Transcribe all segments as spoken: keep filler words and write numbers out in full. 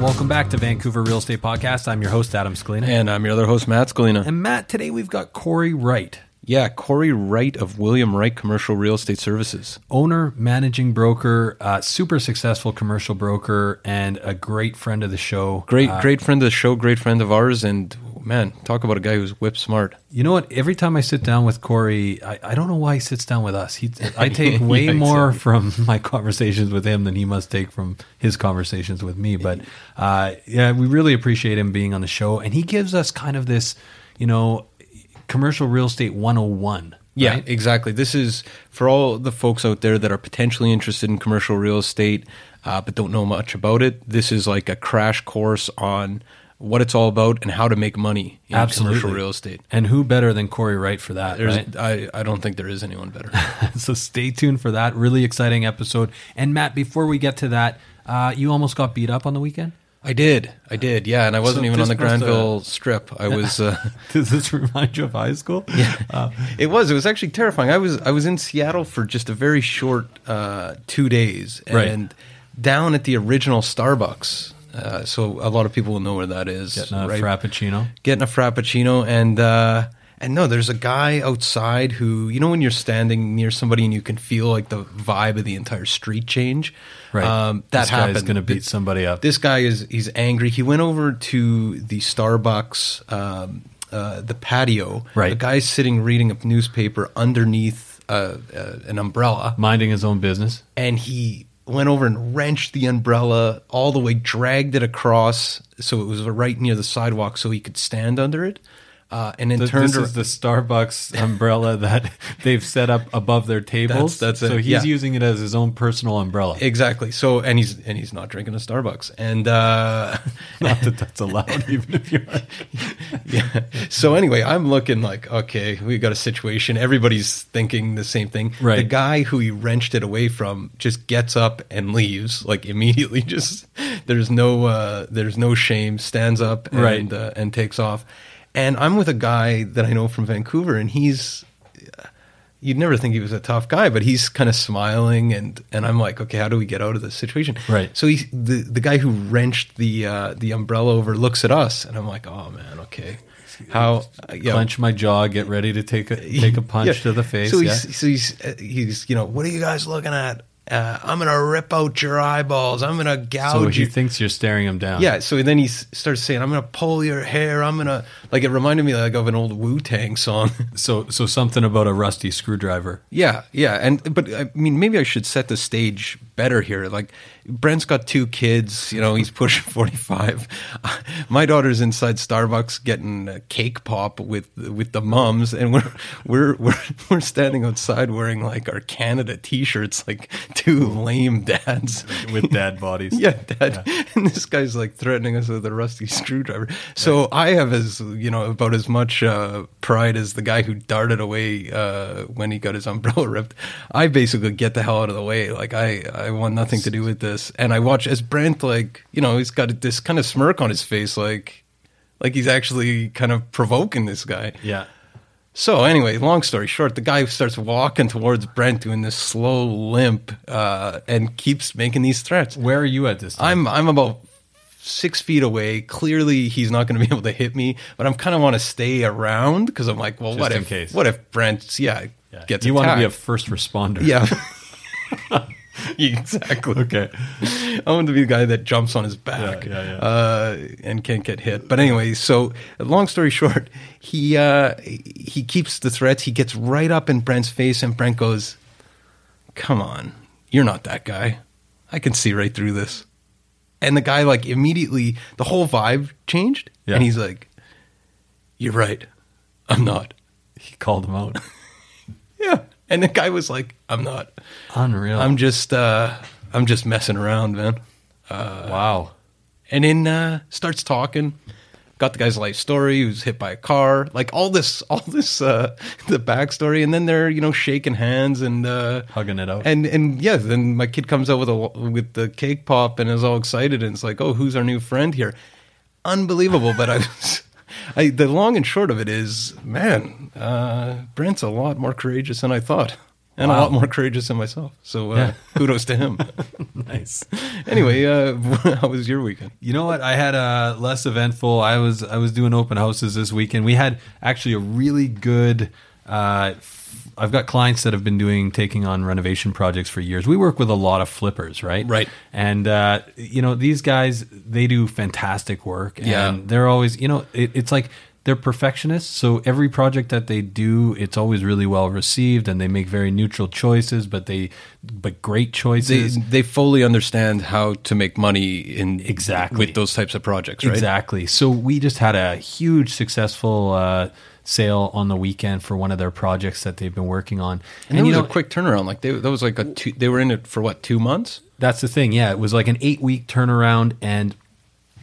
Welcome back to Vancouver Real Estate Podcast. I'm your host, Adam Scalena. And I'm your other host, Matt Scalena. And Matt, today we've got Corey Wright. Yeah, Corey Wright of William Wright Commercial Real Estate Services. Owner, managing broker, uh, super successful commercial broker, and a great friend of the show. Great, uh, great friend of the show, great friend of ours, and man, talk about a guy who's whip smart. You know what? Every time I sit down with Corey, I, I don't know why he sits down with us. He, I take way yeah, more exactly. from my conversations with him than he must take from his conversations with me. But uh, yeah, we really appreciate him being on the show. And he gives us kind of this, you know, commercial real estate one oh one. Yeah, right? Exactly. This is for all the folks out there that are potentially interested in commercial real estate, uh, but don't know much about it. This is like a crash course on what it's all about and how to make money in Absolutely. commercial real estate. And who better than Corey Wright for that, There's, right? I, I don't think there is anyone better. So stay tuned for that. Really exciting episode. And Matt, before we get to that, uh, you almost got beat up on the weekend? I did. I did. Yeah. And I wasn't so even on the Granville to, Strip. I was... Uh, does this remind you of high school? Yeah. Uh, it was. It was actually terrifying. I was I was in Seattle for just a very short uh, two days. And right. down at the original Starbucks... Uh, so a lot of people will know where that is. Getting a right? Frappuccino. Getting a Frappuccino. And uh, and no, there's a guy outside who, you know when you're standing near somebody and you can feel like the vibe of the entire street change? Right. Um, that this happened. This guy is going to beat somebody up. This guy is he's angry. He went over to the Starbucks, um, uh, the patio. Right. The guy's sitting reading a newspaper underneath uh, uh, an umbrella. Minding his own business. And he... went over and wrenched the umbrella all the way, dragged it across so it was right near the sidewalk so he could stand under it. Uh, and then the, turned this around. Is the Starbucks umbrella that they've set up above their tables. That's, that's so it. he's yeah. using it as his own personal umbrella. Exactly. So and he's and he's not drinking a Starbucks. And uh, not that that's allowed, even if you're. yeah. So anyway, I'm looking like, okay, we got a situation. Everybody's thinking the same thing. Right. The guy who he wrenched it away from just gets up and leaves like immediately. Just there's no uh, there's no shame. Stands up and right. uh, and takes off. And I'm with a guy that I know from Vancouver, and he's, you'd never think he was a tough guy, but he's kind of smiling, and, and I'm like, okay, how do we get out of this situation? Right. So he, the, the guy who wrenched the uh, the umbrella over looks at us, and I'm like, oh, man, okay. How uh, yeah. Clench my jaw, get ready to take a, take a punch yeah. to the face. So he's, yeah. so he's, he's, you know, what are you guys looking at? Uh, I'm going to rip out your eyeballs. I'm going to gouge you. So he you. thinks you're staring him down. Yeah. So then he s- starts saying, I'm going to pull your hair. I'm going to, like, it reminded me like of an old Wu-Tang song. so so something about a rusty screwdriver. Yeah. Yeah. And, but I mean, maybe I should set the stage better here. Like, Brent's got two kids, you know, he's pushing forty-five. My daughter's inside Starbucks getting a cake pop with, with the moms. And we're, we're, we're, we're standing outside wearing like our Canada t-shirts, like, two lame dads with dad bodies. yeah, dad. Yeah. And this guy's like threatening us with a rusty screwdriver. So yeah. I have as you know about as much uh, pride as the guy who darted away uh, when he got his umbrella ripped. I basically get the hell out of the way. Like I, I want nothing to do with this. And I watch as Brent, like, you know, he's got this kind of smirk on his face, like, like he's actually kind of provoking this guy. Yeah. So anyway, long story short, the guy starts walking towards Brent doing this slow limp uh, and keeps making these threats. Where are you at this time? I'm I'm about six feet away. Clearly, he's not going to be able to hit me, but I'm kind of want to stay around because I'm like, well, Just what if case. what if Brent's, yeah, yeah. gets You attacked. Want to be a first responder. Yeah. Exactly. Okay. I want to be the guy that jumps on his back yeah, yeah, yeah. Uh, and can't get hit. But anyway, so long story short, he uh, he keeps the threats. He gets right up in Brent's face, and Brent goes, "Come on, you're not that guy. I can see right through this." And the guy, like, immediately, the whole vibe changed, yeah. and he's like, "You're right. I'm not." He called him out. yeah. And the guy was like, "I'm not. Unreal. I'm just, uh, I'm just messing around, man." Uh, wow. And then uh, starts talking. Got the guy's life story. He was hit by a car. Like all this, all this, uh, the backstory. And then they're, you know, shaking hands and uh, hugging it out. And and yeah, then my kid comes out with a with the cake pop and is all excited and it's like, "Oh, who's our new friend here?" Unbelievable. But I was. I, the long and short of it is, man, uh, Brent's a lot more courageous than I thought, and wow. a lot more courageous than myself. So uh, yeah. kudos to him. Nice. Anyway, uh, how was your weekend? You know what? I had a uh, less eventful. I was I was doing open houses this weekend. We had actually a really good. Uh, f- I've got clients that have been doing taking on renovation projects for years. We work with a lot of flippers, right? Right. And uh, you know, these guys, they do fantastic work, and yeah. they're always, you know, it, it's like they're perfectionists. So every project that they do, it's always really well received, and they make very neutral choices, but they but great choices. They, they fully understand how to make money in exactly with those types of projects, right? Exactly. So we just had a huge successful. Uh, sale on the weekend for one of their projects that they've been working on, and, and it was know, a quick turnaround. Like they, that was like a two, they were in it for what two months. That's the thing, yeah. It was like an eight week turnaround, and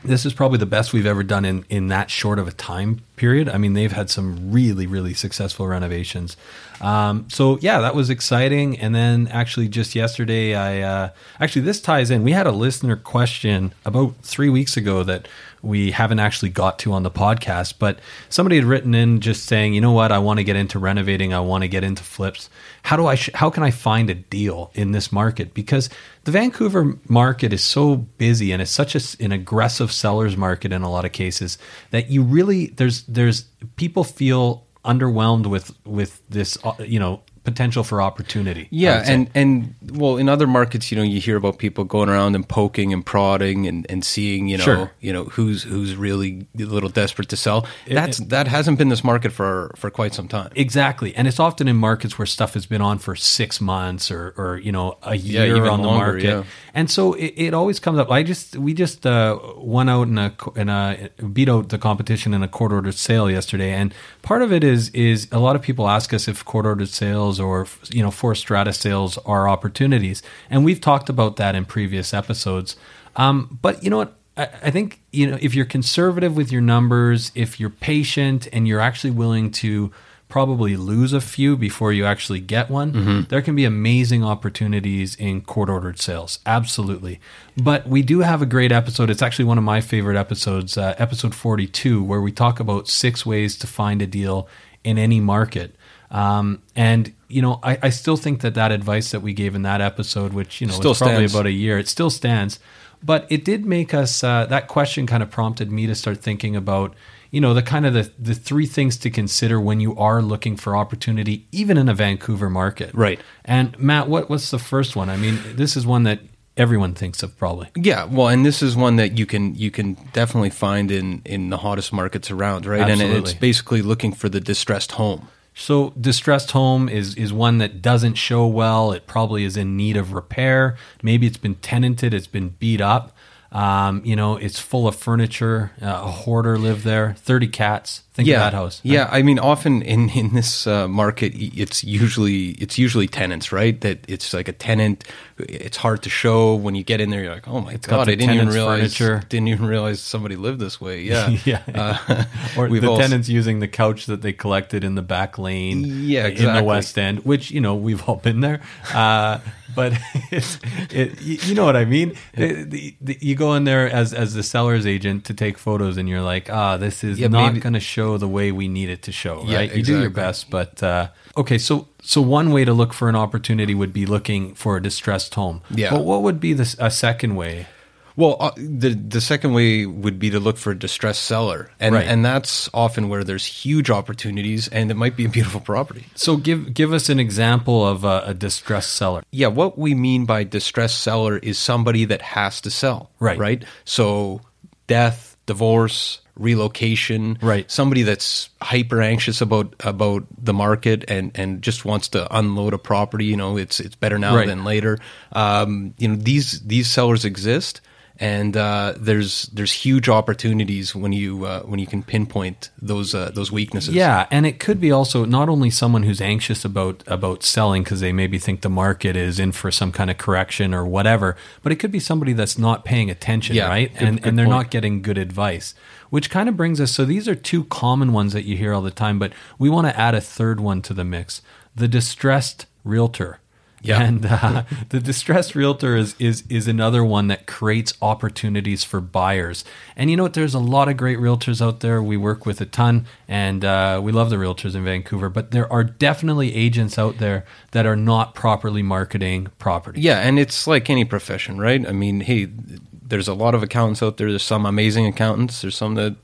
this is probably the best we've ever done in in that short of a time period. I mean, they've had some really really successful renovations. Um, so yeah, that was exciting. And then actually, just yesterday, I uh, actually this ties in. We had a listener question about three weeks ago that. We haven't actually got to on the podcast, but somebody had written in just saying, you know what, I want to get into renovating. I want to get into flips. How do I, sh- how can I find a deal in this market? Because the Vancouver market is so busy and it's such a, an aggressive seller's market in a lot of cases that you really, there's, there's people feel underwhelmed with, with this, you know, potential for opportunity. Yeah, and, and well, in other markets, you know, you hear about people going around and poking and prodding and, and seeing, you know, sure. you know who's who's really a little desperate to sell. It, That's it, that hasn't been this market for for quite some time. Exactly, and it's often in markets where stuff has been on for six months or or you know a year yeah, even on longer, the market, yeah. and so it, it always comes up. I just we just uh, won out in a in a beat out the competition in a court ordered sale yesterday, and part of it is is a lot of people ask us if court ordered sales. Or, you know, for strata sales are opportunities. And we've talked about that in previous episodes. Um, but you know what? I, I think, you know, if you're conservative with your numbers, if you're patient and you're actually willing to probably lose a few before you actually get one, mm-hmm. there can be amazing opportunities in court-ordered sales. Absolutely. But we do have a great episode. It's actually one of my favorite episodes, uh, episode forty-two, where we talk about six ways to find a deal in any market. Um, and, you know, I, I still think that that advice that we gave in that episode, which, you know, was probably about a year, it still stands. But it did make us, uh, that question kind of prompted me to start thinking about, you know, the kind of the, the three things to consider when you are looking for opportunity, even in a Vancouver market. Right. And Matt, what what's the first one? I mean, this is one that everyone thinks of probably. Yeah. Well, and this is one that you can you can definitely find in, in the hottest markets around, right? Absolutely. And it's basically looking for the distressed home. So distressed home is is one that doesn't show well. It probably is in need of repair. Maybe it's been tenanted. It's been beat up. Um, you know, it's full of furniture. Uh, a hoarder lived there. thirty cats. Think yeah. of that house. Right? Yeah, I mean, often in in this uh, market, it's usually it's usually tenants, right? That it's like a tenant. It's hard to show when you get in there. You're like, oh my it's god, I didn't even realize. Furniture. Didn't even realize somebody lived this way. Yeah, yeah. Uh, or the all... tenants using the couch that they collected in the back lane. Yeah, exactly. In the West End, which you know we've all been there. Uh, But it's, it, you know what I mean? The, the, the, you go in there as, as the seller's agent to take photos and you're like, ah, this is yeah, not going to show the way we need it to show, right? Yeah, exactly. You do your best, but... Uh, okay, so so one way to look for an opportunity would be looking for a distressed home. Yeah. But what would be the, a second way? Well, uh, the the second way would be to look for a distressed seller, and right. and that's often where there's huge opportunities, and it might be a beautiful property. So give give us an example of a, a distressed seller. Yeah, what we mean by distressed seller is somebody that has to sell, right? Right. So death, divorce, relocation, right? Somebody that's hyper anxious about about the market and, and just wants to unload a property. You know, it's it's better now right. than later. Um, you know, these these sellers exist. And uh, there's there's huge opportunities when you uh, when you can pinpoint those uh, those weaknesses. Yeah, and it could be also not only someone who's anxious about about selling because they maybe think the market is in for some kind of correction or whatever, but it could be somebody that's not paying attention, yeah, right? Good, and good and they're point. Not getting good advice, which kind of brings us. So these are two common ones that you hear all the time, but we want to add a third one to the mix: the distressed realtor. Yeah. And uh, the distressed realtor is, is is another one that creates opportunities for buyers. And you know what? There's a lot of great realtors out there. We work with a ton, and uh, we love the realtors in Vancouver. But there are definitely agents out there that are not properly marketing property. Yeah, and it's like any profession, right? I mean, hey, there's a lot of accountants out there. There's some amazing accountants. There's some that...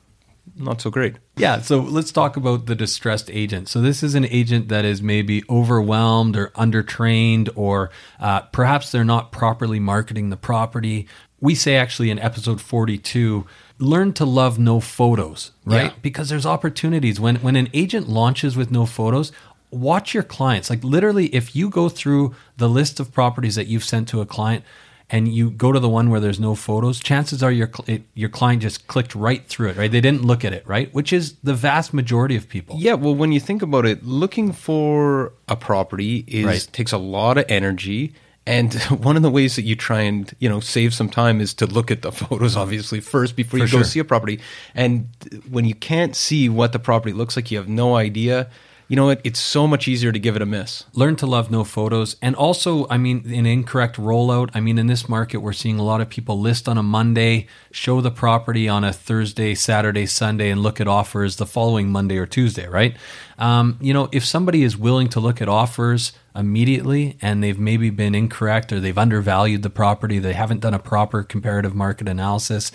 not so great. Yeah, so let's talk about the distressed agent. So this is an agent that is maybe overwhelmed or undertrained, or uh, perhaps they're not properly marketing the property. We say actually in episode forty-two, learn to love no photos, right? Yeah. Because there's opportunities. When, when an agent launches with no photos, watch your clients. Like literally, if you go through the list of properties that you've sent to a client, and you go to the one where there's no photos, chances are your cl- it, your client just clicked right through it, right? They didn't look at it, right? Which is the vast majority of people. Yeah, well, when you think about it, looking for a property is right. takes a lot of energy. And one of the ways that you try and, you know, save some time is to look at the photos, obviously, first before you for go sure. see a property. And when you can't see what the property looks like, you have no idea. You know what? It's so much easier to give it a miss. Learn to love no photos. And also, I mean, an incorrect rollout. I mean, in this market, we're seeing a lot of people list on a Monday, show the property on a Thursday, Saturday, Sunday, and look at offers the following Monday or Tuesday, right? Um, you know, if somebody is willing to look at offers immediately and they've maybe been incorrect or they've undervalued the property, they haven't done a proper comparative market analysis,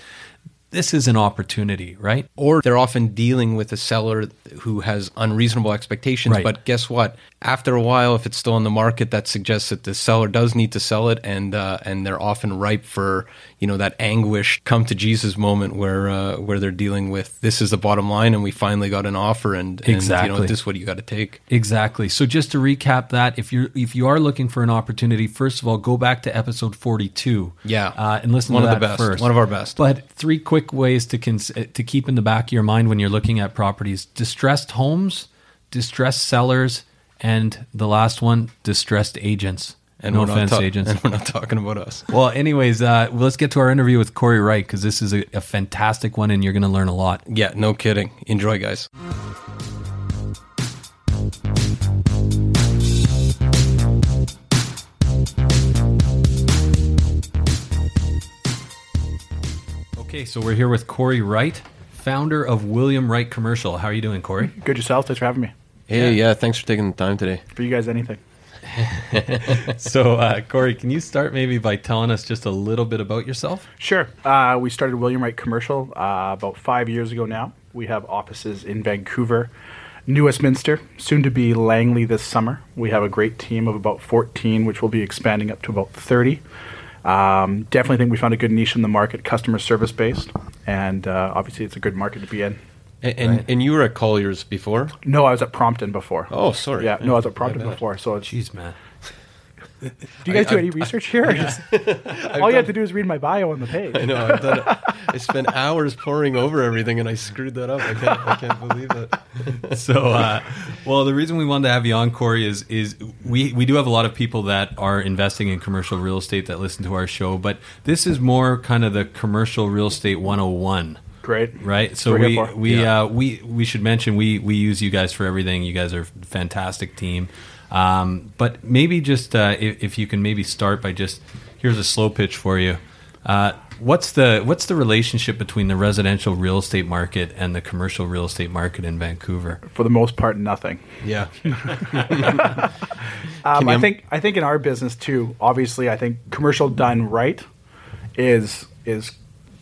this is an opportunity, right? Or they're often dealing with a seller who has unreasonable expectations. Right. But guess what? After a while, if it's still on the market, that suggests that the seller does need to sell it, and uh, and they're often ripe for, you know, that anguish, come to Jesus moment where uh, where they're dealing with this is the bottom line, and we finally got an offer, and, and exactly. you know, this is what you got to take. Exactly. So just to recap that, if you if you are looking for an opportunity, first of all, go back to episode forty-two, yeah, uh, and listen one to that best. First. One of our best. But three quick. ways to cons- to keep in the back of your mind when you're looking at properties: distressed homes, distressed sellers, and the last one, distressed agents. And no offense, ta- agents. And we're not talking about us. Well, anyways, uh, let's get to our interview with Corey Wright, because this is a, a fantastic one and you're going to learn a lot. Yeah, no kidding. Enjoy, guys. Okay, so we're here with Corey Wright, founder of William Wright Commercial. How are you doing, Corey? Good, yourself? Thanks for having me. Hey, yeah. yeah, thanks for taking the time today. For you guys, anything. So, uh, Corey, can you start maybe by telling us just a little bit about yourself? Sure. Uh, we started William Wright Commercial uh, about five years ago now. We have offices in Vancouver, New Westminster, soon to be Langley this summer. We have a great team of about fourteen, which will be expanding up to about thirty. Um, definitely think we found a good niche in the market, customer service based, and uh, obviously it's a good market to be in. And, and, right. and you were at Collier's before? No, I was at Prompton before. Oh, sorry. Yeah, yeah. no, I was at Prompton before. So, it's, jeez, man. Do you guys I, do I, any I, research I, here? Yeah. All done, you have to do is read my bio on the page. I know. I've done it. I spent hours poring over everything, and I screwed that up. I can't, I can't believe it. So, uh, well, the reason we wanted to have you on, Corey, is is we, we do have a lot of people that are investing in commercial real estate that listen to our show, but this is more kind of the commercial real estate one oh one. Great. Right. So we we yeah. uh, we we should mention we we use you guys for everything. You guys are a fantastic team. Um, but maybe just uh, if, if you can maybe start by just here's a slow pitch for you. Uh, what's the what's the relationship between the residential real estate market and the commercial real estate market in Vancouver? For the most part, nothing. Yeah. um, I think I think in our business too. Obviously, I think commercial done right is is.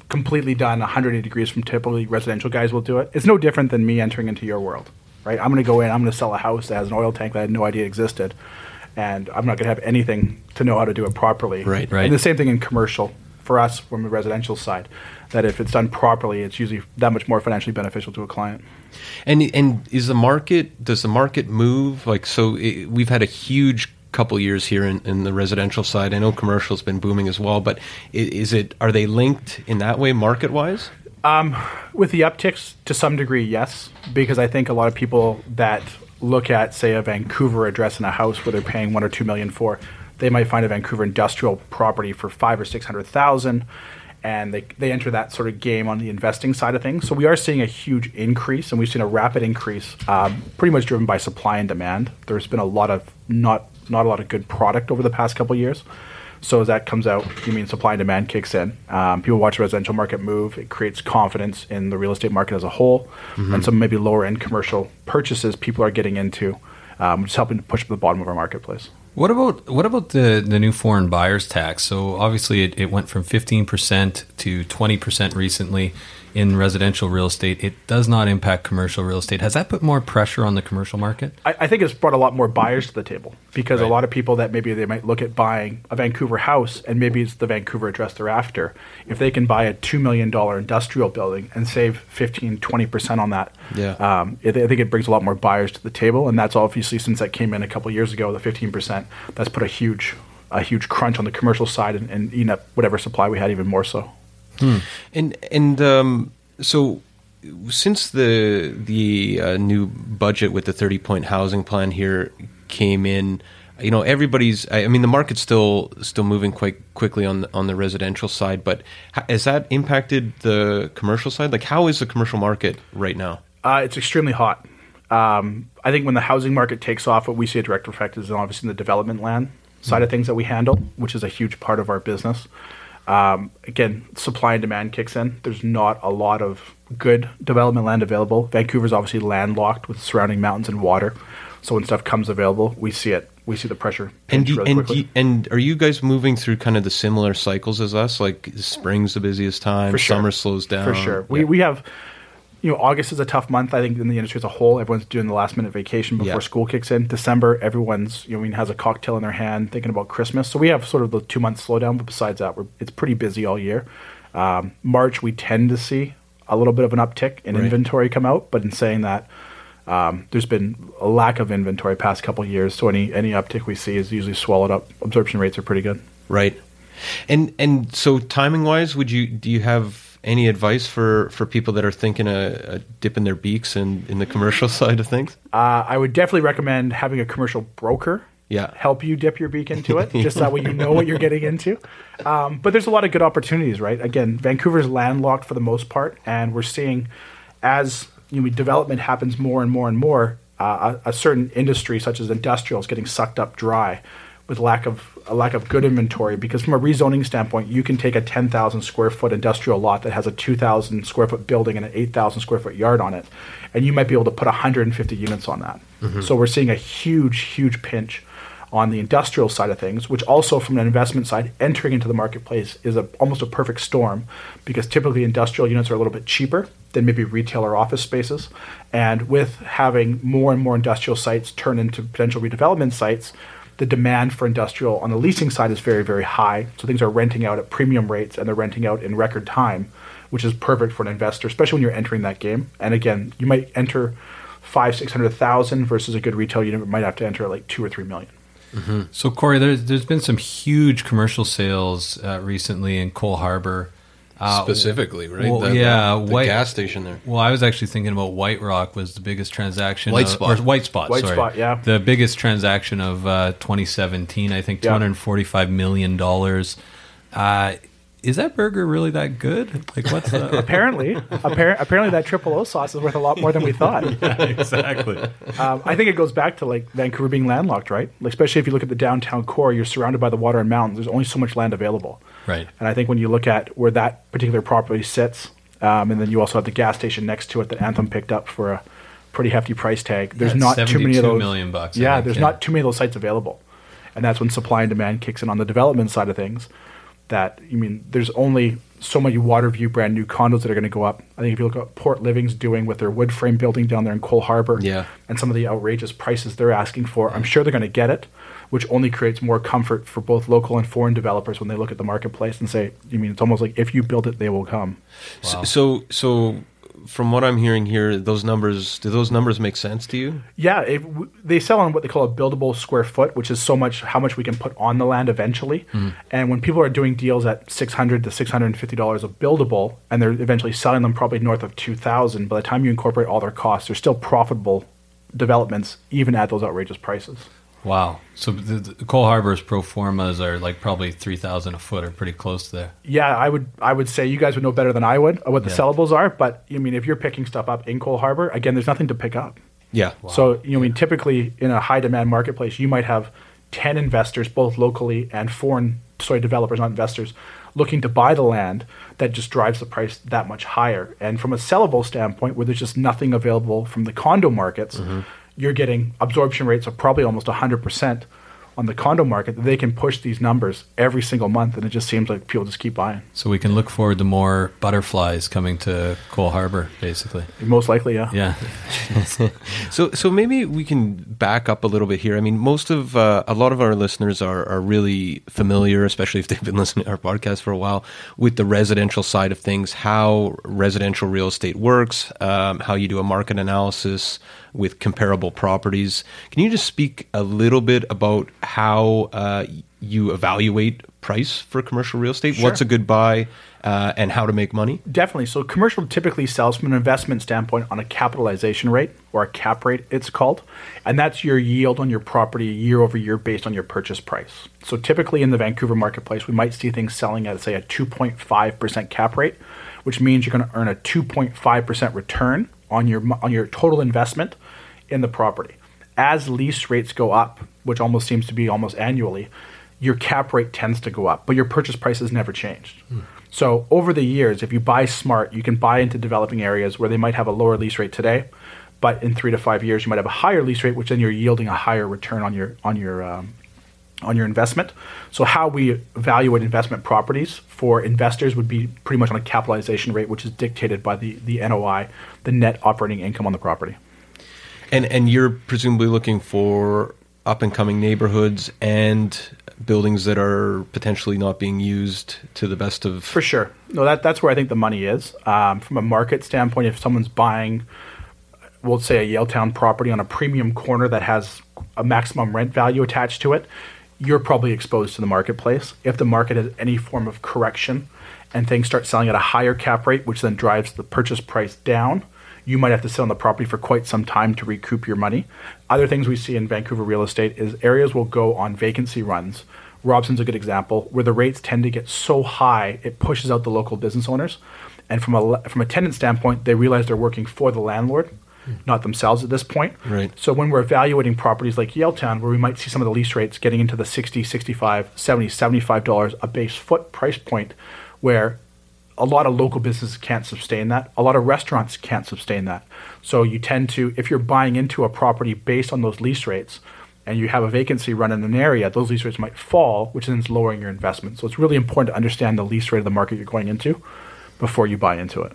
completely done one hundred eighty degrees from typically residential guys will do it. It's no different than me entering into your world, right? I'm going to go in, I'm going to sell a house that has an oil tank that I had no idea existed, and I'm not going to have anything to know how to do it properly. Right, right. And the same thing in commercial for us from the residential side, that if it's done properly, it's usually that much more financially beneficial to a client. And and is the market, does the market move? Like, so it, we've had a huge couple years here in, in the residential side. I know commercial's been booming as well, but is it, are they linked in that way market wise? Um, with the upticks to some degree, yes, because I think a lot of people that look at, say, a Vancouver address in a house where they're paying one or two million for, they might find a Vancouver industrial property for five or six hundred thousand, and they they enter that sort of game on the investing side of things. So we are seeing a huge increase, and we've seen a rapid increase, um, pretty much driven by supply and demand. There's been a lot of not. not a lot of good product over the past couple of years. So as that comes out, you mean supply and demand kicks in. Um, people watch the residential market move. It creates confidence in the real estate market as a whole. Mm-hmm. And some maybe lower end commercial purchases people are getting into, um, just helping to push to the bottom of our marketplace. What about what about the, the new foreign buyers tax? So obviously it, it went from fifteen percent to twenty percent recently in residential real estate. It does not impact commercial real estate. Has that put more pressure on the commercial market? I, I think it's brought a lot more buyers to the table, because right. a lot of people that maybe they might look at buying a Vancouver house, and maybe it's the Vancouver address they're after. If they can buy a two million dollars industrial building and save fifteen, twenty percent on that, yeah. um, it, I think it brings a lot more buyers to the table. And that's obviously, since that came in a couple of years ago, the fifteen percent, that's put a huge a huge crunch on the commercial side, and, and eating up whatever supply we had even more so. Hmm. And and um, so since the the uh, new budget with the thirty point housing plan here came in, you know, everybody's, I mean, the market's still still moving quite quickly on the, on the residential side, but has that impacted the commercial side? Like, how is the commercial market right now? Uh, it's extremely hot. Um, I think when the housing market takes off, what we see a direct effect is obviously in the development land side of things that we handle, which is a huge part of our business. Um, again, supply and demand kicks in. There's not a lot of good development land available. Vancouver's obviously landlocked with surrounding mountains and water. So when stuff comes available, we see it. We see the pressure. And do, really and, do, and are you guys moving through kind of the similar cycles as us? Like spring's the busiest time, sure. Summer slows down. For sure. Yeah. We we have, you know, August is a tough month, I think, in the industry as a whole. Everyone's doing the last minute vacation before yeah. school kicks in. December, everyone's, you know, I mean, has a cocktail in their hand thinking about Christmas. So we have sort of the two month slowdown, but besides that, we're, it's pretty busy all year. Um, March, we tend to see a little bit of an uptick in right. inventory come out. But in saying that, um, there's been a lack of inventory past couple of years. So any, any uptick we see is usually swallowed up. Absorption rates are pretty good. Right. And, and so timing wise, would you, do you have any advice for, for people that are thinking a, a dip in their beaks in, in the commercial side of things? Uh, I would definitely recommend having a commercial broker yeah. help you dip your beak into it, just that way you know what you're getting into. Um, but there's a lot of good opportunities, right? Again, Vancouver's landlocked for the most part, and we're seeing as you know, development happens more and more and more, uh, a, a certain industry such as industrial is getting sucked up dry, with lack of a lack of good inventory, because from a rezoning standpoint, you can take a ten thousand square foot industrial lot that has a two thousand square foot building and an eight thousand square foot yard on it, and you might be able to put one hundred fifty units on that. Mm-hmm. So we're seeing a huge, huge pinch on the industrial side of things, which also from an investment side, entering into the marketplace is a, almost a perfect storm, because typically industrial units are a little bit cheaper than maybe retail or office spaces. And with having more and more industrial sites turn into potential redevelopment sites, the demand for industrial on the leasing side is very, very high. So things are renting out at premium rates, and they're renting out in record time, which is perfect for an investor, especially when you're entering that game. And again, you might enter five, six hundred thousand versus a good retail unit, but might have to enter at like two or three million. Mm-hmm. So Corey, there's, there's been some huge commercial sales uh, recently in Cole Harbour. Uh, Specifically, right? Well, the, yeah, the, the White, gas station there. Well, I was actually thinking about White Rock was the biggest transaction. White of, Spot. Or White Spot, White sorry. Spot, yeah. The biggest transaction of uh, twenty seventeen, I think, two hundred forty-five million dollars. Uh, is that burger really that good? Like, what's the... apparently, appara- apparently that triple O sauce is worth a lot more than we thought. Yeah, exactly. Um, I think it goes back to like Vancouver being landlocked, right? Like, especially if you look at the downtown core, you're surrounded by the water and mountains. There's only so much land available. Right. And I think when you look at where that particular property sits, um, and then you also have the gas station next to it that Anthem picked up for a pretty hefty price tag. There's yeah, not too many of those. Million bucks, yeah, think, there's yeah. not too many of those sites available, and that's when supply and demand kicks in on the development side of things. That I mean, there's only so many Waterview brand new condos that are going to go up. I think if you look at Port Living's doing with their wood frame building down there in Cole Harbour, yeah. and some of the outrageous prices they're asking for, I'm sure they're going to get it, which only creates more comfort for both local and foreign developers when they look at the marketplace and say, "You I mean it's almost like if you build it, they will come." Wow. So, so from what I'm hearing here, those numbers do those numbers make sense to you? Yeah, it, they sell on what they call a buildable square foot, which is so much how much we can put on the land eventually. Mm. And when people are doing deals at six hundred to six hundred fifty dollars a buildable, and they're eventually selling them probably north of two thousand, by the time you incorporate all their costs, they're still profitable developments even at those outrageous prices. Wow. So the, the Cole Harbour's pro formas are like probably three thousand a foot or pretty close to there. Yeah, I would I would say you guys would know better than I would what the yeah. sellables are. But, I mean, if you're picking stuff up in Cole Harbour, again, there's nothing to pick up. Yeah. Wow. So, you know, I mean, typically in a high-demand marketplace, you might have ten investors, both locally and foreign, sorry, developers, not investors, looking to buy the land. That just drives the price that much higher. And from a sellable standpoint, where there's just nothing available from the condo markets, mm-hmm. you're getting absorption rates of probably almost one hundred percent on the condo market. They can push these numbers every single month, and it just seems like people just keep buying. So we can look forward to more butterflies coming to Cole Harbour, basically. Most likely, yeah. Yeah. so so maybe we can back up a little bit here. I mean, most of, uh, a lot of our listeners are, are really familiar, especially if they've been listening to our podcast for a while, with the residential side of things, how residential real estate works, um, how you do a market analysis with comparable properties. Can you just speak a little bit about how uh, you evaluate price for commercial real estate? Sure. What's a good buy uh, and how to make money? Definitely. So commercial typically sells from an investment standpoint on a capitalization rate, or a cap rate it's called. And that's your yield on your property year over year based on your purchase price. So typically in the Vancouver marketplace, we might see things selling at, say, a two point five percent cap rate, which means you're going to earn a two point five percent return on your on your total investment in the property. As lease rates go up, which almost seems to be almost annually, your cap rate tends to go up, but your purchase price has never changed. Mm. So over the years, if you buy smart, you can buy into developing areas where they might have a lower lease rate today, but in three to five years, you might have a higher lease rate, which then you're yielding a higher return on your on your um, on your investment. So how we evaluate investment properties for investors would be pretty much on a capitalization rate, which is dictated by the, the N O I, the net operating income on the property. And and you're presumably looking for up-and-coming neighborhoods and buildings that are potentially not being used to the best of... For sure. No, that that's where I think the money is. Um, from a market standpoint, if someone's buying, we'll say, a Yale Town property on a premium corner that has a maximum rent value attached to it, you're probably exposed to the marketplace. If the market has any form of correction and things start selling at a higher cap rate, which then drives the purchase price down, you might have to sit on the property for quite some time to recoup your money. Other things we see in Vancouver real estate is areas will go on vacancy runs. Robson's a good example, where the rates tend to get so high, it pushes out the local business owners. And from a, from a tenant standpoint, they realize they're working for the landlord. not themselves at this point. Right. So when we're evaluating properties like Yaletown, where we might see some of the lease rates getting into the sixty, sixty-five, seventy, seventy-five dollars a base foot price point, where a lot of local businesses can't sustain that. A lot of restaurants can't sustain that. So you tend to, if you're buying into a property based on those lease rates and you have a vacancy run in an area, those lease rates might fall, which then is lowering your investment. So it's really important to understand the lease rate of the market you're going into before you buy into it.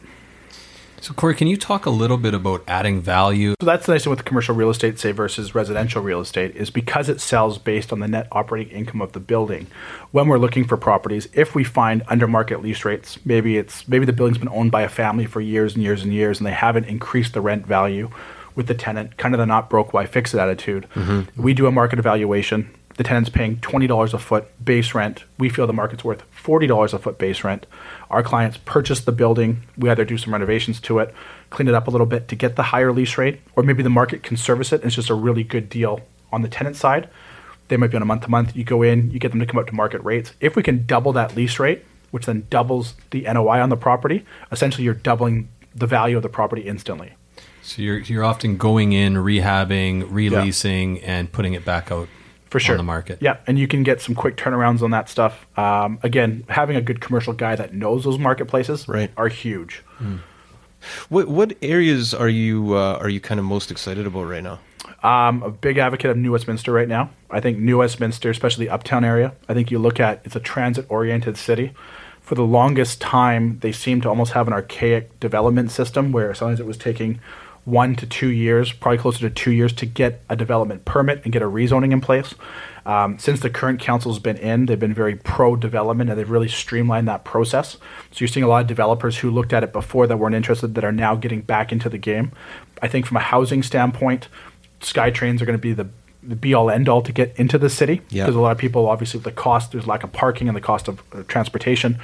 So Corey, can you talk a little bit about adding value? So that's the nice thing with commercial real estate, say, versus residential real estate, is because it sells based on the net operating income of the building. When we're looking for properties, if we find under market lease rates, maybe it's maybe the building's been owned by a family for years and years and years, and they haven't increased the rent value with the tenant, kind of the not broke, why fix it attitude. Mm-hmm. We do a market evaluation. The tenant's paying twenty dollars a foot base rent. We feel the market's worth forty dollars a foot base rent. Our clients purchase the building. We either do some renovations to it, clean it up a little bit to get the higher lease rate, or maybe the market can service it and it's just a really good deal on the tenant side. They might be on a month-to-month. You go in, you get them to come up to market rates. If we can double that lease rate, which then doubles the N O I on the property, essentially you're doubling the value of the property instantly. So you're you're often going in, rehabbing, releasing, yeah. and putting it back out. For sure. On the market. Yeah, and you can get some quick turnarounds on that stuff. Um, again, having a good commercial guy that knows those marketplaces right. are huge. Mm. What what areas are you uh, are you kind of most excited about right now? I'm um, a big advocate of New Westminster right now. I think New Westminster, especially the uptown area, I think you look at, it's a transit-oriented city. For the longest time, they seem to almost have an archaic development system where sometimes it was taking one to two years, probably closer to two years, to get a development permit and get a rezoning in place. Um, since the current council's been in, they've been very pro-development, and they've really streamlined that process. So you're seeing a lot of developers who looked at it before that weren't interested that are now getting back into the game. I think from a housing standpoint, SkyTrains are going to be the, the be-all, end-all to get into the city. Yeah. Because a lot of people, obviously, with the cost, there's lack of parking and the cost of uh, transportation.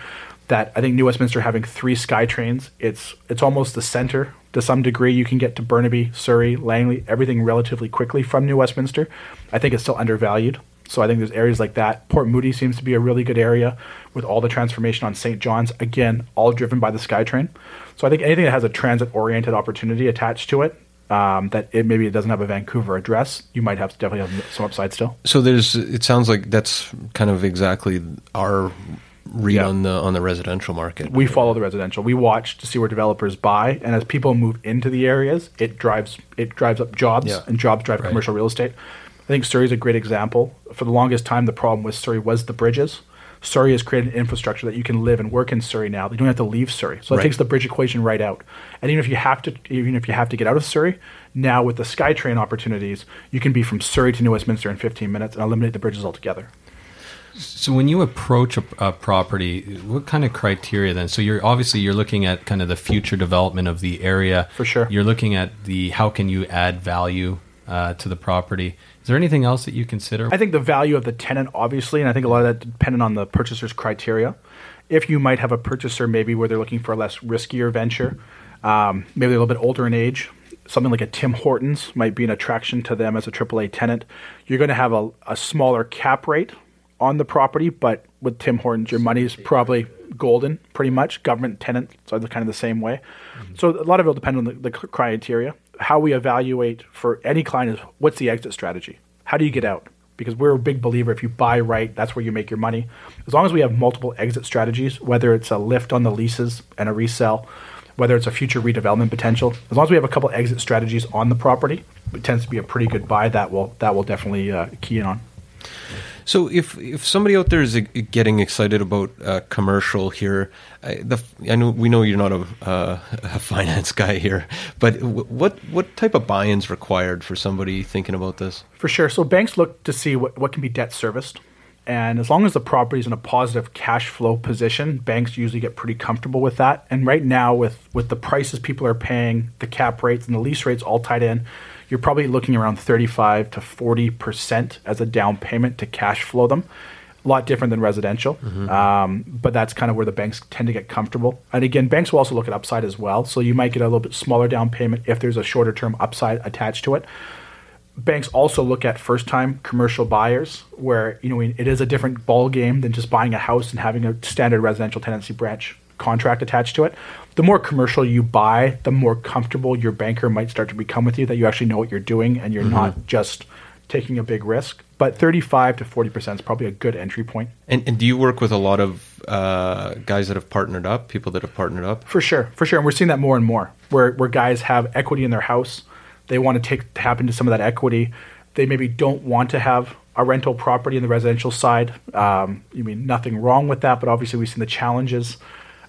That I think New Westminster having three SkyTrains, it's it's almost the center to some degree. You can get to Burnaby, Surrey, Langley, everything relatively quickly from New Westminster. I think it's still undervalued. So I think there's areas like that. Port Moody seems to be a really good area with all the transformation on Saint John's. Again, all driven by the SkyTrain. So I think anything that has a transit-oriented opportunity attached to it, Um, that it maybe it doesn't have a Vancouver address, you might have definitely have some upside still. So there's. It sounds like that's kind of exactly our read yeah. on the on the residential market. We follow the residential. We watch to see where developers buy, and as people move into the areas, it drives it drives up jobs, yeah. and jobs drive right. commercial real estate. I think Surrey is a great example. For the longest time, the problem with Surrey was the bridges. Surrey has created an infrastructure that you can live and work in Surrey now. They don't have to leave Surrey, so it right. takes the bridge equation right out. And even if you have to, even if you have to get out of Surrey now with the SkyTrain opportunities, you can be from Surrey to New Westminster in fifteen minutes and eliminate the bridges altogether. So when you approach a, a property, what kind of criteria then? So you're obviously you're looking at kind of the future development of the area. For sure. You're looking at the how can you add value uh, to the property. Is there anything else that you consider? I think the value of the tenant, obviously, and I think a lot of that dependent on the purchaser's criteria. If you might have a purchaser maybe where they're looking for a less riskier venture, um, maybe they're a little bit older in age. Something like a Tim Hortons might be an attraction to them as a triple A tenant. You're going to have a, a smaller cap rate on the property, but with Tim Hortons, your money is probably golden, pretty much. Government tenants are kind of the same way. Mm-hmm. So a lot of it will depend on the, the criteria. How we evaluate for any client is what's the exit strategy? How do you get out? Because we're a big believer if you buy right, that's where you make your money. As long as we have multiple exit strategies, whether it's a lift on the leases and a resell, whether it's a future redevelopment potential, as long as we have a couple exit strategies on the property, it tends to be a pretty good buy that will that will definitely uh, key in on. So if if somebody out there is getting excited about uh, commercial here, I, the, I know we know you're not a, uh, a finance guy here, but w- what what type of buy-in's required for somebody thinking about this? For sure. So banks look to see what, what can be debt serviced, and as long as the property is in a positive cash flow position, banks usually get pretty comfortable with that. And right now, with with the prices people are paying, the cap rates and the lease rates all tied in, you're probably looking around thirty-five to forty percent as a down payment to cash flow them. A lot different than residential, mm-hmm. um, but that's kind of where the banks tend to get comfortable. And again, banks will also look at upside as well. So you might get a little bit smaller down payment if there's a shorter term upside attached to it. Banks also look at first-time commercial buyers where you know it is a different ball game than just buying a house and having a standard residential tenancy branch contract attached to it. The more commercial you buy, the more comfortable your banker might start to become with you, that you actually know what you're doing and you're mm-hmm. not just taking a big risk. But thirty-five to forty percent is probably a good entry point. And, and do you work with a lot of uh, guys that have partnered up, people that have partnered up? For sure. For sure. And we're seeing that more and more, where, where guys have equity in their house. They want to take tap into some of that equity. They maybe don't want to have a rental property in the residential side. Um, I mean, nothing wrong with that, but obviously we've seen the challenges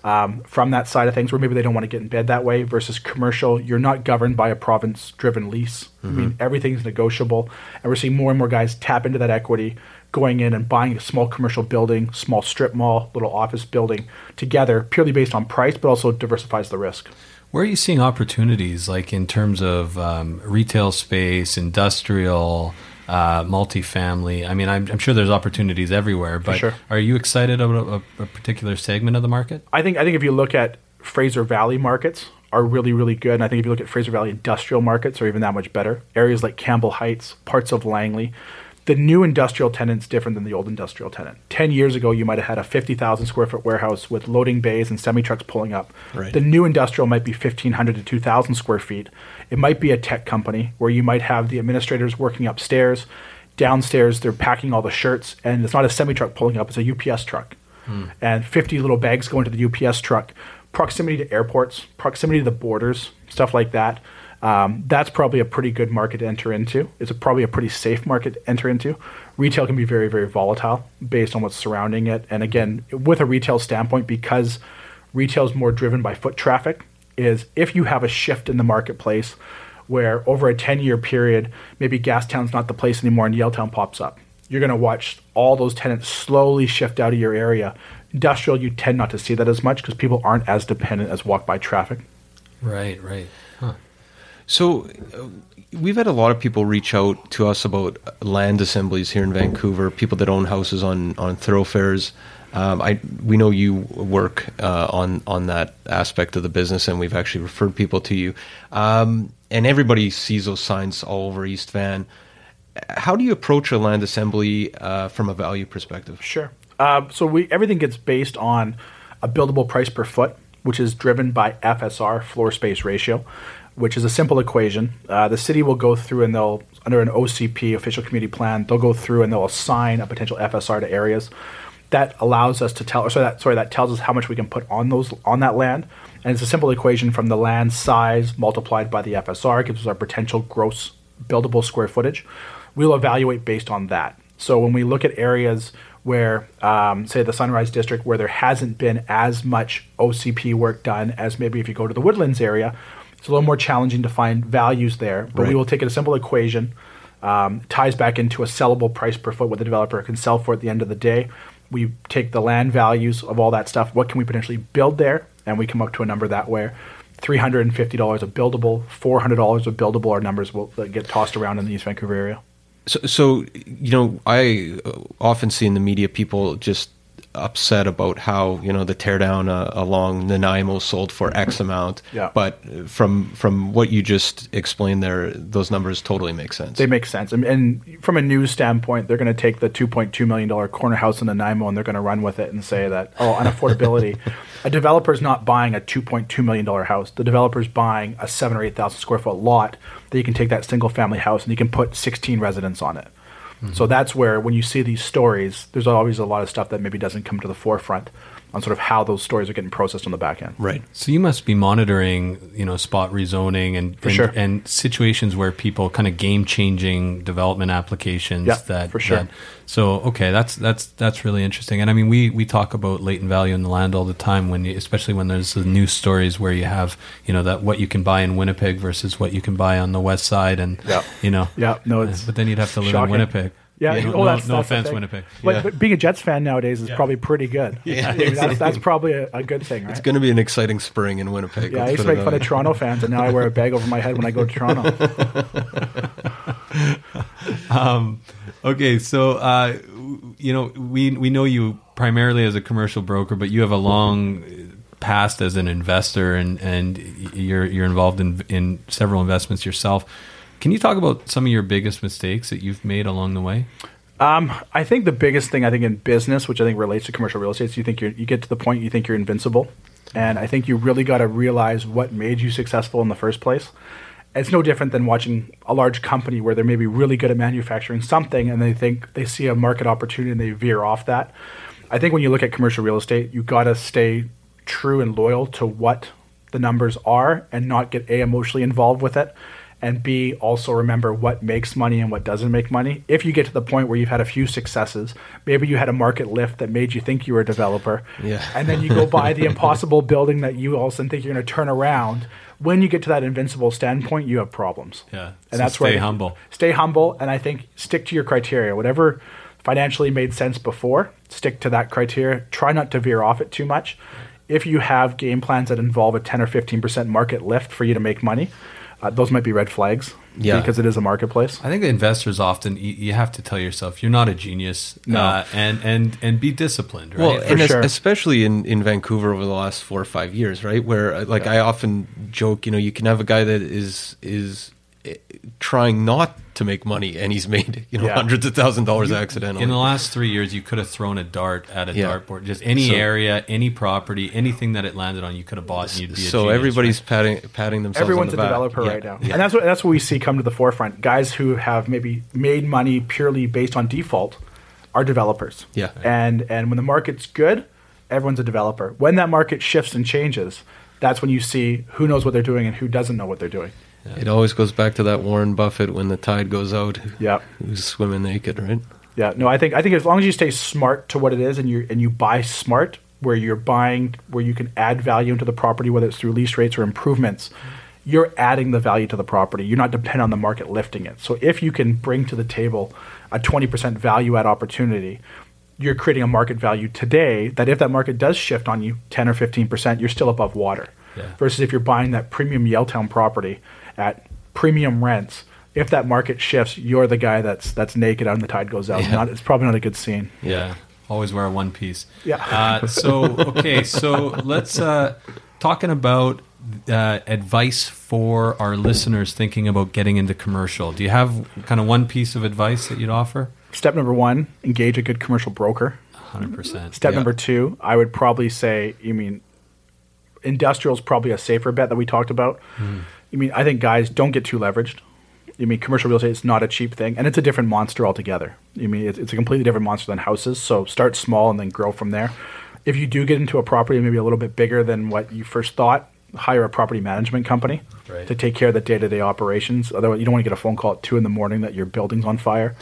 um, from that side of things, where maybe they don't want to get in bed that way, versus commercial. You're not governed by a province-driven lease. Mm-hmm. I mean, everything's negotiable, and we're seeing more and more guys tap into that equity, going in and buying a small commercial building, small strip mall, little office building together, purely based on price, but also diversifies the risk. Where are you seeing opportunities, like in terms of um, retail space, industrial, uh, multifamily? I mean, I'm, I'm sure there's opportunities everywhere, but sure. Are you excited about a, a particular segment of the market? I think I think if you look at Fraser Valley markets are really, really good. And I think if you look at Fraser Valley industrial markets are even that much better. Areas like Campbell Heights, parts of Langley. The new industrial tenant's different than the old industrial tenant. Ten years ago, you might have had a fifty thousand square foot warehouse with loading bays and semi-trucks pulling up. Right. The new industrial might be fifteen hundred to two thousand square feet. It might be a tech company where you might have the administrators working upstairs. Downstairs, they're packing all the shirts, and it's not a semi-truck pulling up, it's a U P S truck. Hmm. And fifty little bags go into the U P S truck. Proximity to airports, proximity to the borders, stuff like that. Um, that's probably a pretty good market to enter into. It's a, probably a pretty safe market to enter into. Retail can be very, very volatile based on what's surrounding it. And again, with a retail standpoint, because retail is more driven by foot traffic, is if you have a shift in the marketplace where over a ten-year period, maybe Gastown's not the place anymore and Yaletown pops up, you're going to watch all those tenants slowly shift out of your area. Industrial, you tend not to see that as much because people aren't as dependent as walk-by traffic. Right, right. Huh. So uh, we've had a lot of people reach out to us about land assemblies here in Vancouver, people that own houses on, on thoroughfares. Um, I we know you work uh, on, on that aspect of the business, and we've actually referred people to you. Um, and everybody sees those signs all over East Van. How do you approach a land assembly uh, from a value perspective? Sure. Uh, so we everything gets based on a buildable price per foot, which is driven by F S R, floor space ratio, which is a simple equation. Uh, the city will go through and they'll, under an O C P, official community plan, they'll go through and they'll assign a potential F S R to areas. That allows us to tell, or sorry, that, sorry, that tells us how much we can put on those on that land. And it's a simple equation from the land size multiplied by the F S R, gives us our potential gross buildable square footage. We'll evaluate based on that. So when we look at areas where, um, say, the Sunrise District, where there hasn't been as much O C P work done as maybe if you go to the Woodlands area, it's a little more challenging to find values there, but right. we will take a simple equation, um, ties back into a sellable price per foot, what the developer can sell for at the end of the day. We take the land values of all that stuff, what can we potentially build there, and we come up to a number that way. three hundred fifty dollars a buildable, four hundred dollars a buildable are numbers will get tossed around in the East Vancouver area. So, so you know, I often see in the media people just upset about how, you know, the teardown uh, along Nanaimo sold for X amount. Yeah. But from from what you just explained there, those numbers totally make sense. They make sense. And, and from a news standpoint, they're going to take the two point two million dollars corner house in Nanaimo and they're going to run with it and say that, oh, on affordability, a developer's not buying a two point two million dollars house. The developer's buying a seven or eight thousand square foot lot that you can take that single family house and you can put sixteen residents on it. So that's where, when you see these stories, there's always a lot of stuff that maybe doesn't come to the forefront on sort of how those stories are getting processed on the back end. Right. So you must be monitoring, you know, spot rezoning and and, sure. and situations where people kind of game changing development applications. Yeah, that for sure. That, so okay, that's that's that's really interesting. And I mean, we we talk about latent value in the land all the time, when you, especially when there's the news stories where you have, you know, that what you can buy in Winnipeg versus what you can buy on the west side, and yeah. you know, yeah, no, it's but then you'd have to live shocking. in Winnipeg. Yeah, yeah. No, oh, that's, no, that's no offense, Winnipeg. But, yeah. but being a Jets fan nowadays is yeah. probably pretty good. Yeah, yeah, that's, that's probably a, a good thing, right? It's going to be an exciting spring in Winnipeg. Yeah, I used to make fun of Toronto fans, and now I wear a bag over my head when I go to Toronto. um, okay, so uh, you know, we we know you primarily as a commercial broker, but you have a long past as an investor, and and you're you're involved in in several investments yourself. Can you talk about some of your biggest mistakes that you've made along the way? Um, I think the biggest thing I think in business, which I think relates to commercial real estate, is you think you're, you get to the point you think you're invincible. And I think you really got to realize what made you successful in the first place. It's no different than watching a large company where they're maybe really good at manufacturing something and they think they see a market opportunity and they veer off that. I think when you look at commercial real estate, you got to stay true and loyal to what the numbers are and not get A, emotionally involved with it, and B, also remember what makes money and what doesn't make money. If you get to the point where you've had a few successes, maybe you had a market lift that made you think you were a developer, yeah. and then you go buy the impossible building that you also think you're going to turn around. When you get to that invincible standpoint, you have problems. Yeah, and so that's stay where stay humble. Stay humble, and I think stick to your criteria. Whatever financially made sense before, stick to that criteria. Try not to veer off it too much. If you have game plans that involve a ten or fifteen percent market lift for you to make money, Uh, those might be red flags yeah. because it is a marketplace. I think the investors often, you, you have to tell yourself, you're not a genius no. uh, and, and, and be disciplined, right? Well, For and sure. especially in, in Vancouver over the last four or five years, right? Where like yeah. I often joke, you know, you can have a guy that is is trying not to make money and he's made, you know, yeah. hundreds of thousand dollars you, accidentally. In the last three years, you could have thrown a dart at a yeah. dartboard, just any so, area, any property, anything that it landed on, you could have bought and you'd be a genius. So everybody's right? patting, patting themselves Everyone's on the back. Everyone's a developer yeah. right now. Yeah. And that's what, that's what we see come to the forefront. Guys who have maybe made money purely based on default are developers. Yeah. And, and when the market's good, everyone's a developer. When that market shifts and changes, that's when you see who knows what they're doing and who doesn't know what they're doing. Yeah. It always goes back to that Warren Buffett, when the tide goes out, yeah. who's swimming naked, right? Yeah. No, I think I think as long as you stay smart to what it is, and you and you buy smart, where you're buying, where you can add value into the property, whether it's through lease rates or improvements, you're adding the value to the property. You're not dependent on the market lifting it. So if you can bring to the table a twenty percent value add opportunity, you're creating a market value today that if that market does shift on you ten or fifteen percent, you're still above water. Yeah. Versus if you're buying that premium Yaletown property at premium rents, if that market shifts, you're the guy that's that's naked and the tide goes out. Yeah. Not, it's probably not a good scene. Yeah, always wear a one piece. Yeah. Uh, so okay, so let's uh, talking about uh, advice for our listeners thinking about getting into commercial. Do you have kind of one piece of advice that you'd offer? Step number one: engage a good commercial broker. one hundred percent. Step yeah. number two: I would probably say, you mean, industrial is probably a safer bet that we talked about. Mm. I mean, I think guys don't get too leveraged. I mean, commercial real estate is not a cheap thing, and it's a different monster altogether. I mean, it's, it's a completely different monster than houses. So start small and then grow from there. If you do get into a property maybe a little bit bigger than what you first thought, hire a property management company right. to take care of the day-to-day operations. Otherwise, you don't want to get a phone call at two in the morning that your building's on fire.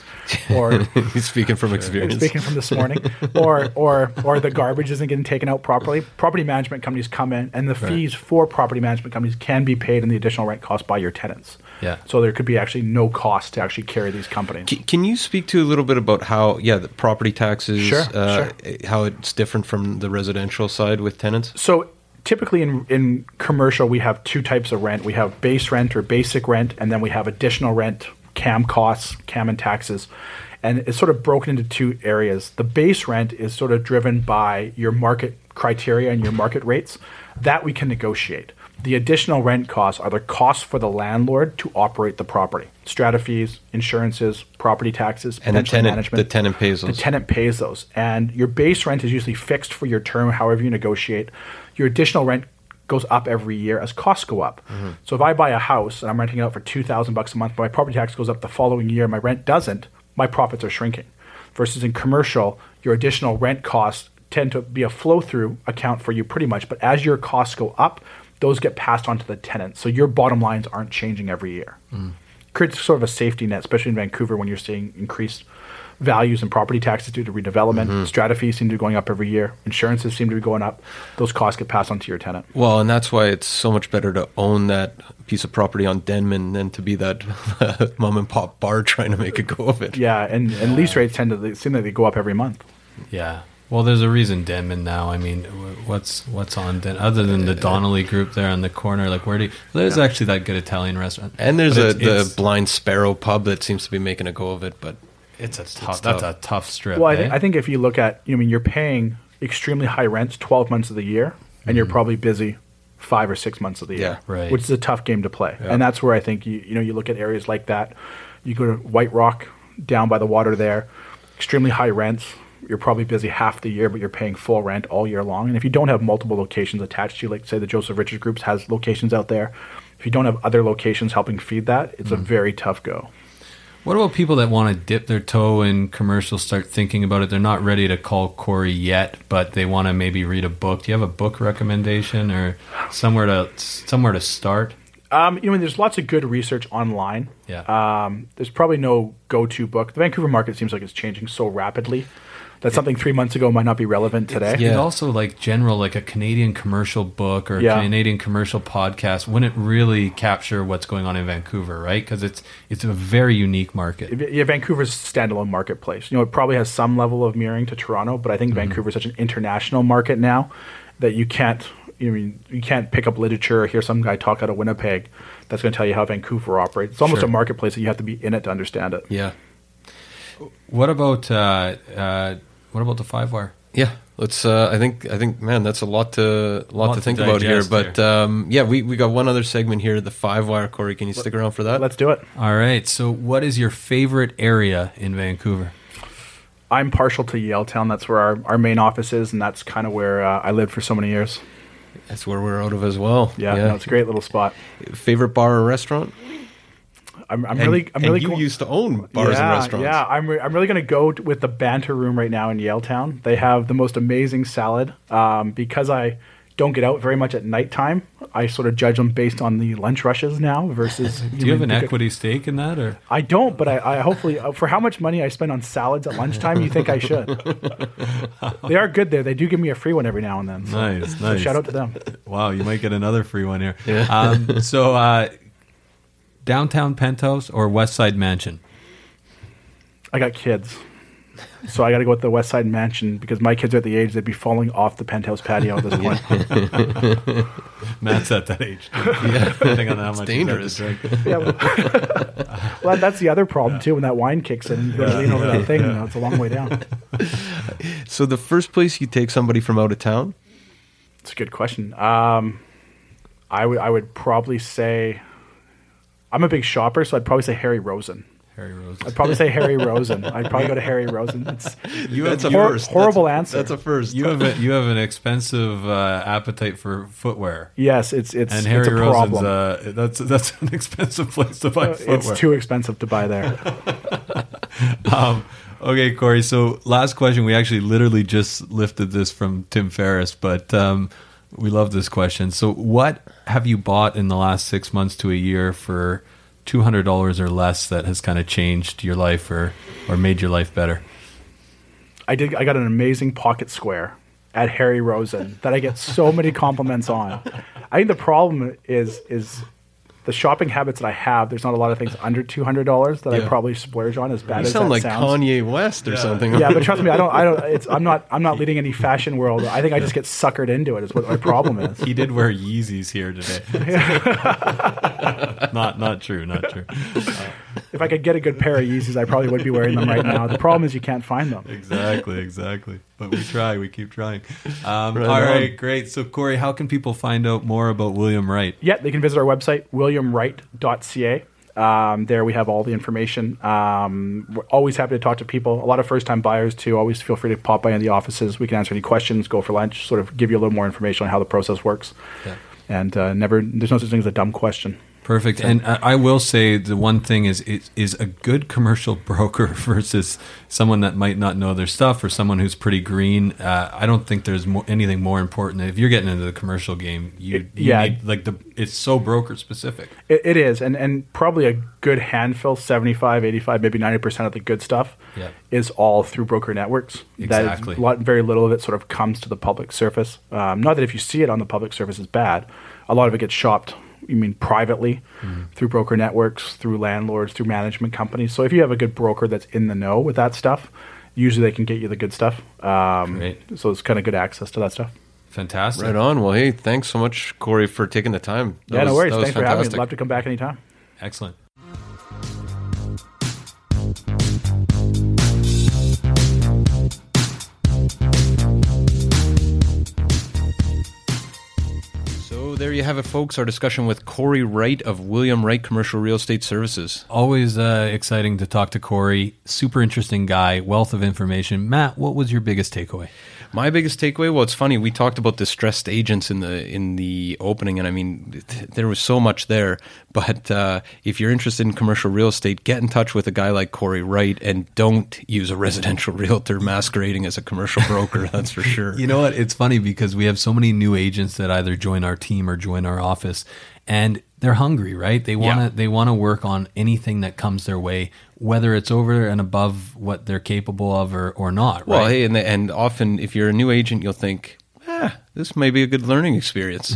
Or he's speaking from experience. He's speaking from this morning. or or or the garbage isn't getting taken out properly. Property management companies come in, and the right. fees for property management companies can be paid in the additional rent cost by your tenants. Yeah. So there could be actually no cost to actually carry these companies. Can, can you speak to a little bit about how, yeah, the property taxes, sure, uh, sure. how it's different from the residential side with tenants? So typically in, in commercial, we have two types of rent. We have base rent or basic rent, and then we have additional rent, C A M costs, C A M and taxes. And it's sort of broken into two areas. The base rent is sort of driven by your market criteria and your market rates. That we can negotiate. The additional rent costs are the costs for the landlord to operate the property. Strata fees, insurances, property taxes, and the tenant, management. The tenant pays those. The tenant pays those. And your base rent is usually fixed for your term, however you negotiate. Your additional rent goes up every year as costs go up. Mm-hmm. So if I buy a house and I'm renting it out for two thousand bucks a month, but my property tax goes up the following year, my rent doesn't, my profits are shrinking. Versus in commercial, your additional rent costs tend to be a flow-through account for you pretty much, but as your costs go up, those get passed on to the tenant. So your bottom lines aren't changing every year. Mm. Creates sort of a safety net, especially in Vancouver when you're seeing increased values and property taxes due to redevelopment. Mm-hmm. Strata fees seem to be going up every year. Insurances seem to be going up. Those costs get passed on to your tenant. Well, and that's why it's so much better to own that piece of property on Denman than to be that mom and pop bar trying to make a go of it. Yeah, and, yeah. and lease rates tend to seem like they go up every month. Yeah. Well, there's a reason Denman now. I mean, what's what's on Den- other than the Donnelly Group there on the corner? Like, where do you, there's yeah. actually that good Italian restaurant, and there's a, it's, the it's, Blind Sparrow pub that seems to be making a go of it, but it's a tough. It's that's tough. a tough strip. Well, I, eh? th- I think if you look at, I mean, you're paying extremely high rents twelve months of the year, and mm-hmm. you're probably busy five or six months of the year, yeah, right. which is a tough game to play, yeah. and that's where I think you you know you look at areas like that. You go to White Rock down by the water there, extremely high rents. you're probably busy half the year, but you're paying full rent all year long. And if you don't have multiple locations attached to you, like say the Joseph Richards Group has locations out there, if you don't have other locations helping feed that, it's mm. a very tough go. What about people that want to dip their toe in commercial, start thinking about it? They're not ready to call Corey yet, but they want to maybe read a book. Do you have a book recommendation or somewhere to somewhere to start? Um, you know, there's lots of good research online. Yeah. Um, there's probably no go-to book. The Vancouver market seems like it's changing so rapidly that something three months ago might not be relevant today. It's, yeah. And also like general, like a Canadian commercial book or a yeah. Canadian commercial podcast wouldn't really capture what's going on in Vancouver, right? Because it's it's a very unique market. Yeah, Vancouver's a standalone marketplace. You know, it probably has some level of mirroring to Toronto, but I think mm-hmm. Vancouver's such an international market now that you can't, you mean, you can't pick up literature or hear some guy talk out of Winnipeg that's going to tell you how Vancouver operates. It's almost sure. a marketplace that you have to be in it to understand it. Yeah. What about uh, uh, what about the five wire? Yeah, let's. Uh, I think. I think. Man, that's a lot to lot, lot to think to about here. But um, yeah, we, we got one other segment here, the five wire. Corey, can you stick around for that? Let's do it. All right. So, what is your favorite area in Vancouver? I'm partial to Yale Town. That's where our, our main office is, and that's kind of where uh, I lived for so many years. That's where we're out of as well. Yeah, yeah. No, it's a great little spot. Favorite bar or restaurant? I'm, I'm and, really, I'm and really. You going, used to own bars yeah, and restaurants. Yeah, I'm. Re- I'm really going to go t- with the Banter Room right now in Yale Town. They have the most amazing salad. Um, because I don't get out very much at nighttime, I sort of judge them based on the lunch rushes now versus. Do you, you have an equity a, stake in that, or I don't? But I, I hopefully uh, for how much money I spend on salads at lunchtime, you think I should? They are good there. They do give me a free one every now and then. So, nice, nice. So shout out to them. Wow, you might get another free one here. Yeah. Um, so. Uh, Downtown Penthouse or West Side Mansion? I got kids, so I got to go with the West Side Mansion because my kids are at the age they'd be falling off the penthouse patio at this point. Matt's at that age. Yeah. Depending on how it's much dangerous. Drink. Yeah, well, well, that's the other problem too. When that wine kicks in, you yeah, lean over yeah, that thing, yeah. you know, it's a long way down. So the first place you take somebody from out of town? That's a good question. Um, I would I would probably say. I'm a big shopper, so I'd probably say Harry Rosen. Harry Rosen. I'd probably say Harry Rosen. I'd probably go to Harry Rosen. It's you have, that's a hor- first. Horrible that's, answer. That's a first. You have a, you have an expensive uh, appetite for footwear. Yes, it's it's and Harry it's a Rosen's. Uh, that's that's an expensive place to buy footwear. It's too expensive to buy there. um, okay, Corey. So last question. We actually literally just lifted this from Tim Ferriss, but. Um, We love this question. So what have you bought in the last six months to a year for two hundred dollars or less that has kind of changed your life or, or made your life better? I did. I got an amazing pocket square at Harry Rosen that I get so many compliments on. I think the problem is is the shopping habits that I have. There's not a lot of things under two hundred dollars that yeah. I probably splurge on. As bad you as sound that like sounds. Kanye West or yeah. something. Yeah, but trust me, I don't. I don't. It's, I'm not. I'm not leading any fashion world. I think I just get suckered into it. Is what my problem is. He did wear Yeezys here today. Yeah. not not true. Not true. Uh, if I could get a good pair of Yeezys, I probably would be wearing them right now. The problem is you can't find them. Exactly. Exactly. But we try. We keep trying. Um, right all right. On. Great. So Corey, how can people find out more about William Wright? Yeah, they can visit our website, William. Wright dot c a. Um, there we have all the information. Um, we're always happy to talk to people. A lot of first-time buyers, too. Always feel free to pop by in the offices. We can answer any questions, go for lunch, sort of give you a little more information on how the process works. Yeah. And uh, never, there's no such thing as a dumb question. Perfect. And I will say the one thing is it is a good commercial broker versus someone that might not know their stuff or someone who's pretty green. Uh, I don't think there's more, anything more important. If you're getting into the commercial game, you, it, you yeah. need, like the it's so broker specific. It, it is. And and probably a good handful, seventy-five, eighty-five, maybe ninety percent of the good stuff yeah. is all through broker networks. Exactly. That is, a lot, very little of it sort of comes to the public surface. Um, not that if you see it on the public surface, it's bad. A lot of it gets shopped. You mean privately, mm-hmm. through broker networks, through landlords, through management companies. So if you have a good broker that's in the know with that stuff, usually they can get you the good stuff. Um, Great. So it's kind of good access to that stuff. Fantastic. Right on. Well, hey, thanks so much, Corey, for taking the time. That yeah, was, no worries. That thanks was for having me. I'd love to come back anytime. Excellent. There there you have it, folks. Our discussion with Corey Wright of William Wright Commercial Real Estate Services. Always uh, exciting to talk to Corey. Super interesting guy. Wealth of information. Matt, what was your biggest takeaway? My biggest takeaway? Well, it's funny. We talked about distressed agents in the in the opening, and I mean, th- there was so much there. But uh, if you're interested in commercial real estate, get in touch with a guy like Corey Wright, and don't use a residential realtor masquerading as a commercial broker. That's for sure. You know what? It's funny because we have so many new agents that either join our team or join our office, and they're hungry, right? They want to yeah. they want to work on anything that comes their way, whether it's over and above what they're capable of or, or not. Well, right? hey, and, the, and often if you're a new agent, you'll think, ah, this may be a good learning experience.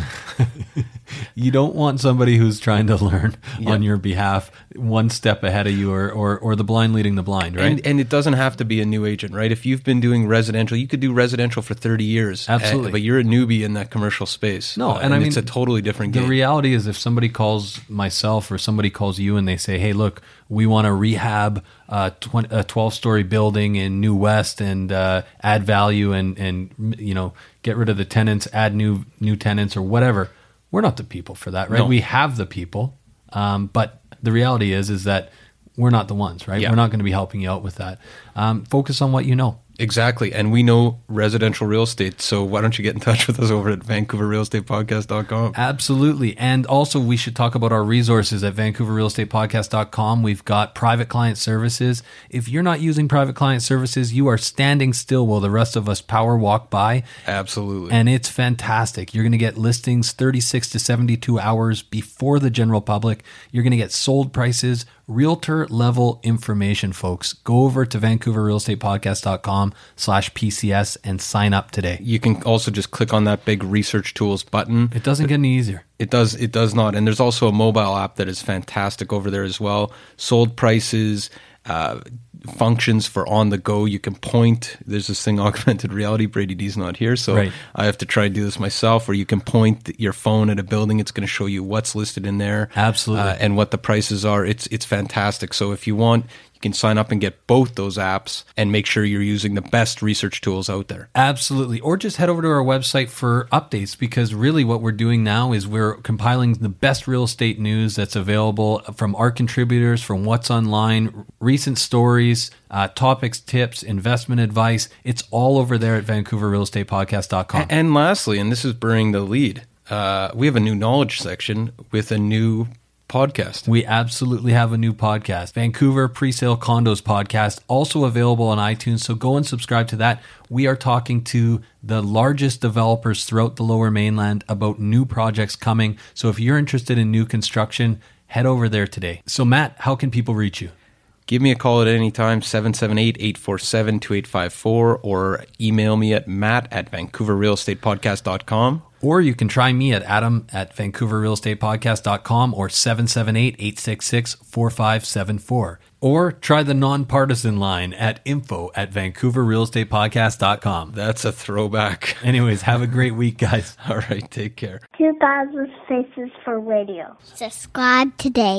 You don't want somebody who's trying to learn yeah. on your behalf one step ahead of you or, or, or the blind leading the blind, right? And, and it doesn't have to be a new agent, right? If you've been doing residential, you could do residential for thirty years. Absolutely. At, but you're a newbie in that commercial space. No, uh, and, and I mean, it's a totally different game. The reality is if somebody calls myself or somebody calls you and they say, hey, look, we want to rehab uh, tw- a twelve-story building in New West and uh, add value and, and you know get rid of the tenants, add new new tenants or whatever. We're not the people for that, right? No. We have the people, um, but the reality is is that we're not the ones, right? Yeah. We're not going to be helping you out with that. Um, focus on what you know. Exactly, and we know residential real estate, so why don't you get in touch with us over at vancouver real estate podcast dot com? Absolutely, and also we should talk about our resources at vancouver real estate podcast dot com. We've got private client services. If you're not using private client services, you are standing still while the rest of us power walk by. Absolutely. And it's fantastic. You're going to get listings thirty-six to seventy-two hours before the general public. You're going to get sold prices, realtor level information, folks. Go over to vancouver real estate podcast dot com slash P C S and sign up today. You can also just click on that big research tools button. It doesn't get any easier. It does. It does not. And there's also a mobile app that is fantastic over there as well. Sold prices, uh, functions for on the go. You can point. There's this thing, augmented reality. Brady D's not here, so right. I have to try and do this myself, where you can point your phone at a building. It's going to show you what's listed in there. Absolutely. Uh, and what the prices are. It's it's fantastic. So if you want, you can sign up and get both those apps and make sure you're using the best research tools out there. Absolutely. Or just head over to our website for updates, because really what we're doing now is we're compiling the best real estate news that's available from our contributors, from what's online, recent stories, Uh, topics, tips, investment advice. It's all over there at vancouver real estate podcast dot com. And, and lastly, and this is burning the lead, uh, we have a new knowledge section with a new podcast. We absolutely have a new podcast, Vancouver Presale Condos Podcast, also available on iTunes. So go and subscribe to that. We are talking to the largest developers throughout the Lower Mainland about new projects coming. So if you're interested in new construction, head over there today. So Matt, how can people reach you? Give me a call at any time, seven seven eight, eight four seven, two eight five four, or email me at matt at vancouver real estate podcast dot com. Or you can try me at adam at vancouver real estate podcast dot com or seven seven eight, eight six six, four five seven four. Or try the nonpartisan line at info at vancouver real estate podcast dot com. That's a throwback. Anyways, have a great week, guys. All right, take care. two thousand Faces for Radio. Subscribe today.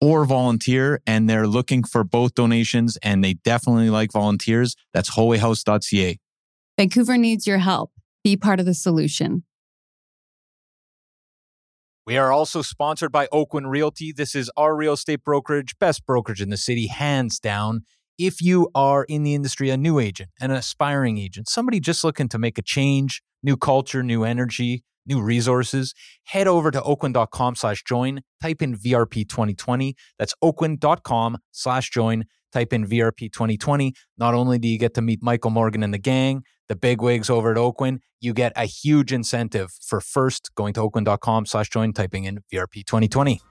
or volunteer. And they're looking for both donations and they definitely like volunteers. That's holy house dot c a. Vancouver needs your help. Be part of the solution. We are also sponsored by Oakland Realty. This is our real estate brokerage, best brokerage in the city, hands down. If you are in the industry, a new agent, an aspiring agent, somebody just looking to make a change, new culture, new energy, new resources, head over to oakland dot com slash join, type in V R P twenty twenty. That's oakland dot com slash join, type in V R P twenty twenty. Not only do you get to meet Michael Morgan and the gang, the bigwigs over at Oakland, you get a huge incentive for first going to oakland dot com slash join, typing in V R P twenty twenty.